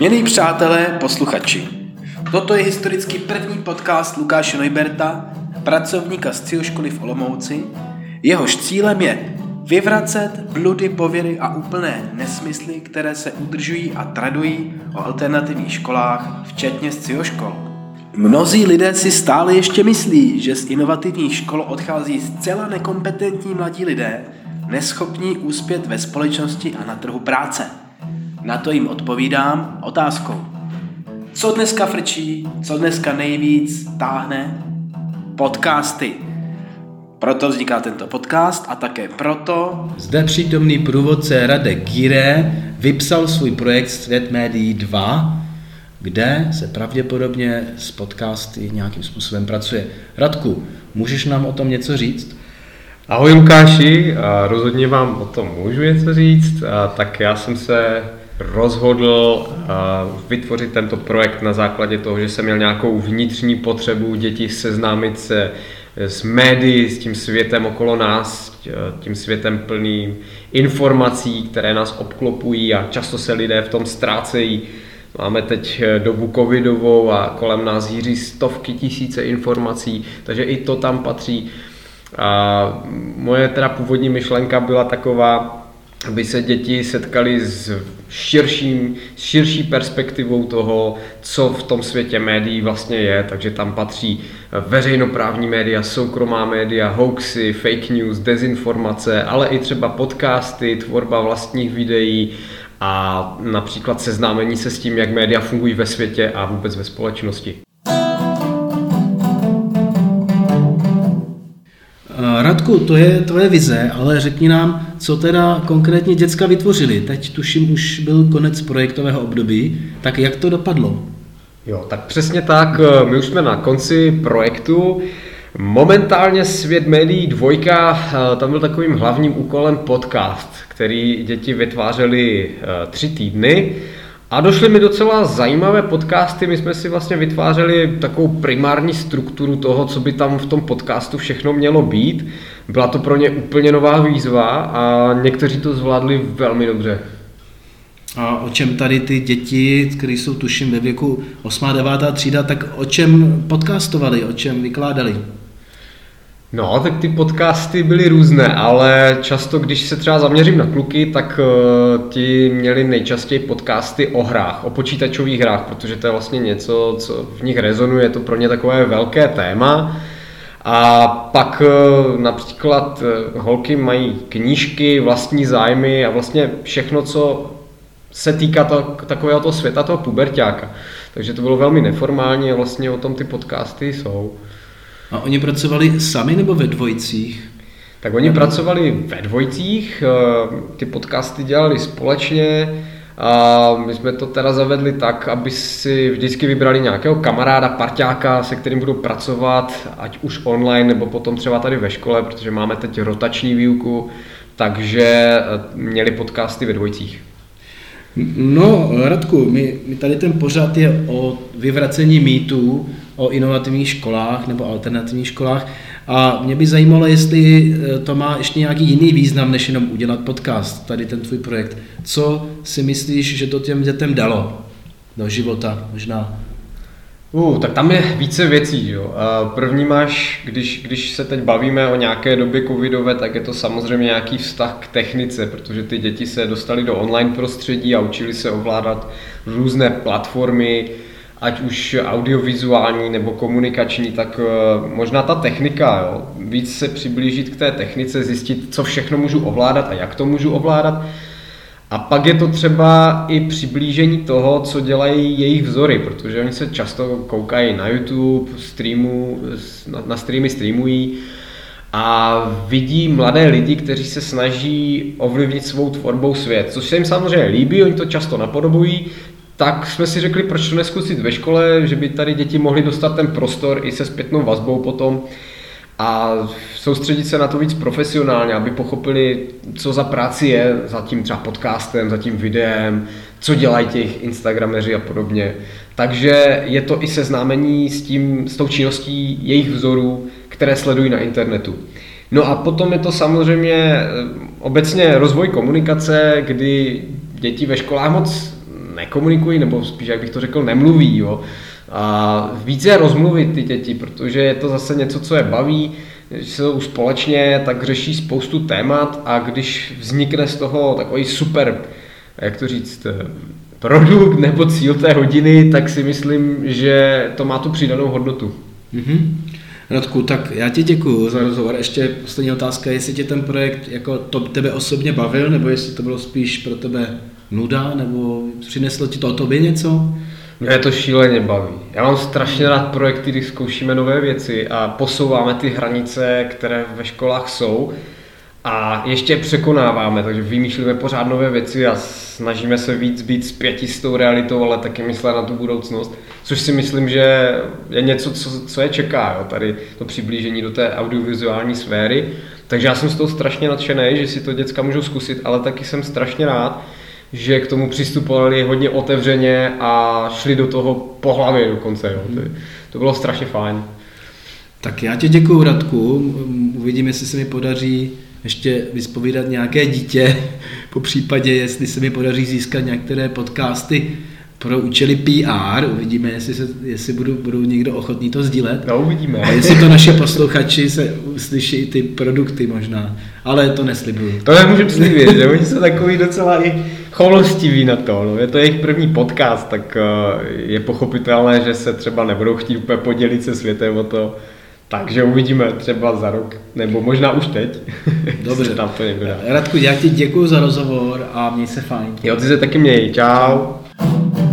Milí přátelé, posluchači, toto je historicky první podcast Lukáše Neuberta, pracovníka z CIO školy v Olomouci. Jehož cílem je vyvracet bludy, pověry a úplné nesmysly, které se udržují a tradují o alternativních školách, včetně z CIO škol. Mnozí lidé si stále ještě myslí, že z inovativních škol odchází zcela nekompetentní mladí lidé, neschopní uspět ve společnosti a na trhu práce. Na to jim odpovídám otázkou. Co dneska frčí, co dneska nejvíc táhne? Podcasty. Proto vzniká tento podcast a také proto zde přítomný průvodce Radek Gire vypsal svůj projekt Svět médií 2, kde se pravděpodobně s podcasty nějakým způsobem pracuje. Radku, můžeš nám o tom něco říct? Ahoj Lukáši, rozhodně vám o tom můžu něco říct. Tak já jsem se rozhodl vytvořit tento projekt na základě toho, že jsem měl nějakou vnitřní potřebu dětí seznámit se s médií, s tím světem okolo nás, tím světem plným informací, které nás obklopují a často se lidé v tom ztrácejí. Máme teď dobu covidovou a kolem nás hýří stovky tisíce informací, takže i to tam patří. A moje teda původní myšlenka byla taková, aby se děti setkaly s širší perspektivou toho, co v tom světě médií vlastně je, takže tam patří veřejnoprávní média, soukromá média, hoaxy, fake news, dezinformace, ale i třeba podcasty, tvorba vlastních videí a například seznámení se s tím, jak média fungují ve světě a vůbec ve společnosti. Radku, to je tvoje vize, ale řekni nám, co teda konkrétně děcka vytvořili. Teď tuším, už byl konec projektového období, tak jak to dopadlo? Jo, tak přesně tak, my už jsme na konci projektu. Momentálně Svět médií 2, tam byl takovým hlavním úkolem podcast, který děti vytvářely 3 týdny. A došly mi docela zajímavé podcasty, my jsme si vlastně vytvářeli takovou primární strukturu toho, co by tam v tom podcastu všechno mělo být. Byla to pro ně úplně nová výzva a někteří to zvládli velmi dobře. A o čem tady ty děti, které jsou tuším ve věku 8. 9. třída, tak o čem podcastovali, o čem vykládali? No, tak ty podcasty byly různé, ale často, když se třeba zaměřím na kluky, tak ti měli nejčastěji podcasty o hrách, o počítačových hrách, protože to je vlastně něco, co v nich rezonuje, je to pro ně takové velké téma. A pak například holky mají knížky, vlastní zájmy a vlastně všechno, co se týká takového toho světa, toho puberťáka. Takže to bylo velmi neformální a vlastně o tom ty podcasty jsou. A oni pracovali sami nebo ve dvojicích? Tak oni pracovali ve dvojicích, ty podcasty dělali společně a my jsme to teda zavedli tak, aby si vždycky vybrali nějakého kamaráda, parťáka, se kterým budou pracovat, ať už online nebo potom třeba tady ve škole, protože máme teď rotační výuku, takže měli podcasty ve dvojicích. No, Radku, my tady ten pořad je o vyvracení mýtů, o inovativních školách nebo alternativních školách a mě by zajímalo, jestli to má ještě nějaký jiný význam, než jenom udělat podcast, tady ten tvůj projekt. Co si myslíš, že to těm dětem dalo do života možná? Tak tam je více věcí, jo. První máš, když se teď bavíme o nějaké době covidové, tak je to samozřejmě nějaký vztah k technice, protože ty děti se dostaly do online prostředí a učili se ovládat různé platformy, ať už audiovizuální nebo komunikační, tak možná ta technika, jo. Víc se přiblížit k té technice, zjistit, co všechno můžu ovládat a jak to můžu ovládat. A pak je to třeba i přiblížení toho, co dělají jejich vzory, protože oni se často koukají na YouTube, na streamy streamují a vidí mladé lidi, kteří se snaží ovlivnit svou tvorbou svět, což se jim samozřejmě líbí, oni to často napodobují, tak jsme si řekli, proč to neskusit ve škole, že by tady děti mohly dostat ten prostor i se zpětnou vazbou potom, a soustředit se na to víc profesionálně, aby pochopili, co za práci je za tím třeba podcastem, za tím videem, co dělají těch instagrameři a podobně. Takže je to i seznámení s tou činností jejich vzorů, které sledují na internetu. No a potom je to samozřejmě obecně rozvoj komunikace, kdy děti ve školách moc nekomunikují, nebo spíš, jak bych to řekl, nemluví. Jo? A více rozmluvit ty děti, protože je to zase něco, co je baví, když jsou společně, tak řeší spoustu témat a když vznikne z toho takový super, jak to říct, produkt nebo cíl té hodiny, tak si myslím, že to má tu přidanou hodnotu. Mm-hmm. Radku, tak já ti děkuju za rozhovor. Ještě poslední otázka, jestli tě ten projekt jako to tebe osobně bavil, nebo jestli to bylo spíš pro tebe nuda, nebo přineslo ti to o tobě něco? Mě to šíleně baví. Já mám strašně rád projekty, kdy zkoušíme nové věci a posouváme ty hranice, které ve školách jsou a ještě překonáváme, takže vymýšlíme pořád nové věci a snažíme se víc být zpěti s tou realitou, ale taky myslet na tu budoucnost, což si myslím, že je něco, co je čeká, jo? Tady to přiblížení do té audiovizuální sféry, takže já jsem z toho strašně nadšený, že si to děcka můžou zkusit, ale taky jsem strašně rád, že k tomu přistupovali hodně otevřeně a šli do toho po hlavě dokonce. Jo. To bylo strašně fajn. Tak já ti děkuju, Radku. Uvidím, jestli se mi podaří ještě vyspovídat nějaké dítě, po případě, jestli se mi podaří získat některé podcasty pro účely PR. Uvidíme, jestli budou někdo ochotný to sdílet. No, uvidíme. A jestli to naši posluchači se uslyší ty produkty možná. Ale to neslibuju. To nemůžu slibit, že oni jsou takový docela i choulostiví na to. No. Je to jejich první podcast, tak je pochopitelné, že se třeba nebudou chtít úplně podělit se světem o to. Takže uvidíme třeba za rok, nebo možná už teď. Dobře. Tam to někdo dá. Radku, já ti děkuju za rozhovor a měj se fajn. Jo, ty se taky měj. Čau.